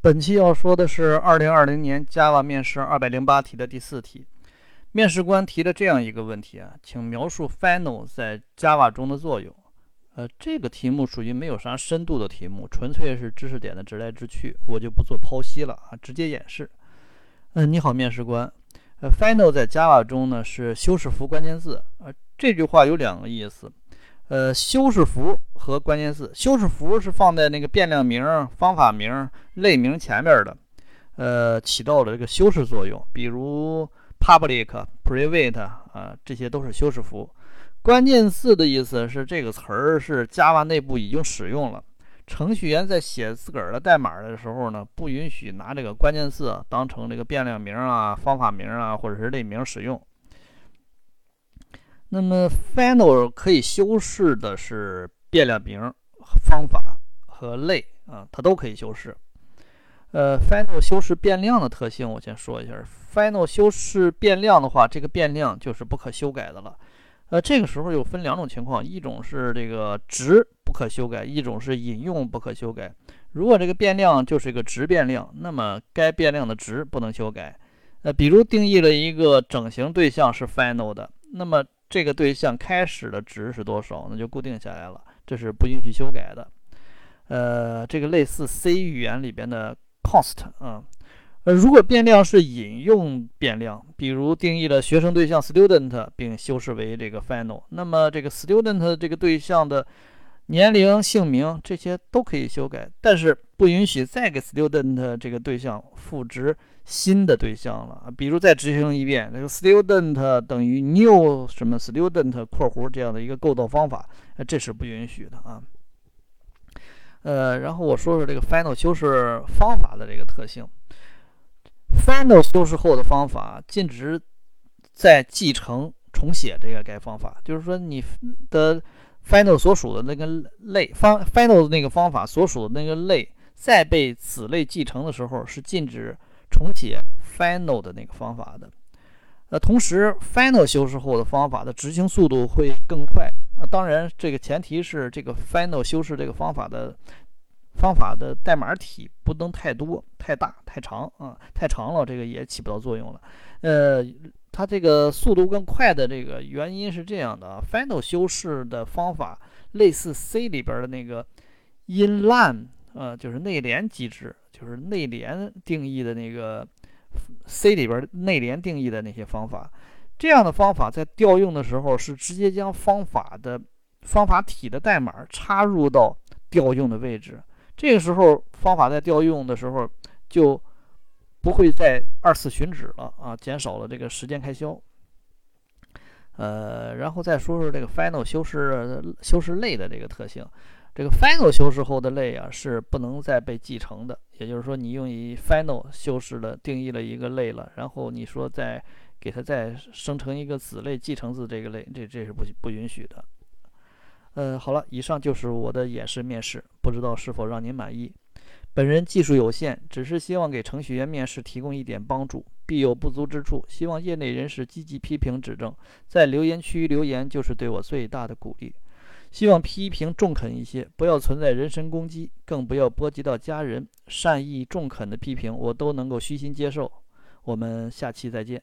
本期要说的是2020年 Java 面试208题的第4题。面试官提了这样一个问题啊，请描述 final 在 Java 中的作用。这个题目属于没有啥深度的题目，纯粹是知识点的直来直去，我就不做剖析了啊，直接演示。你好面试官。final 在 Java 中呢是修饰符关键字。这句话有两个意思。修饰符和关键字，修饰符是放在那个变量名、方法名、类名前面的，起到了这个修饰作用，比如 public、private 啊，这些都是修饰符。关键字的意思是这个词儿是 Java 内部已经使用了，程序员在写自个儿的代码的时候呢，不允许拿这个关键字当成这个变量名啊、方法名啊或者是类名使用。那么 final 可以修饰的是变量名、方法和类啊，它都可以修饰。final 修饰变量的特性我先说一下。final 修饰变量的话，这个变量就是不可修改的了。这个时候有分两种情况，一种是这个值不可修改，一种是引用不可修改。如果这个变量就是一个值变量，那么该变量的值不能修改。比如定义了一个整形对象是 final 的，那么这个对象开始的值是多少，那就固定下来了，这是不允许修改的。这个类似 C 语言里边的 const 啊。如果变量是引用变量，比如定义了学生对象 student 并修饰为这个 final， 那么这个 student 这个对象的年龄、姓名这些都可以修改，但是不允许再给 student 这个对象赋值新的对象了。比如再执行一遍这个 student 等于 new 什么 student 括弧这样的一个构造方法，这是不允许的啊。然后我说说这个 final 修饰方法的这个特性。final 修饰后的方法禁止再继承重写这个该方法，就是说你的 final 所属的那个类 final 那个方法所属的那个类再被子类继承的时候是禁止重写 final 的那个方法的。同时 final 修饰后的方法的执行速度会更快。当然这个前提是这个 final 修饰这个方法的代码体不能太多、太大、太长啊，太长了这个也起不到作用了。它这个速度更快的这个原因是这样的啊 ，final 修饰的方法类似 C 里边的那个 inline 就是内联机制，就是内联定义的那个 C 里边内联定义的那些方法。这样的方法在调用的时候是直接将方法体的代码插入到调用的位置。这个时候方法在调用的时候就不会再二次寻址了啊，减少了这个时间开销。然后再说说这个 final 修饰类的这个特性。这个 final 修饰后的类啊是不能再被继承的，也就是说你用以 final 修饰了定义了一个类了，然后你说再给它再生成一个子类继承自这个类，这是不允许的。好了，以上就是我的演示面试，不知道是否让您满意。本人技术有限，只是希望给程序员面试提供一点帮助，必有不足之处，希望业内人士积极批评指正，在留言区留言就是对我最大的鼓励。希望批评中肯一些，不要存在人身攻击，更不要波及到家人，善意中肯的批评我都能够虚心接受。我们下期再见。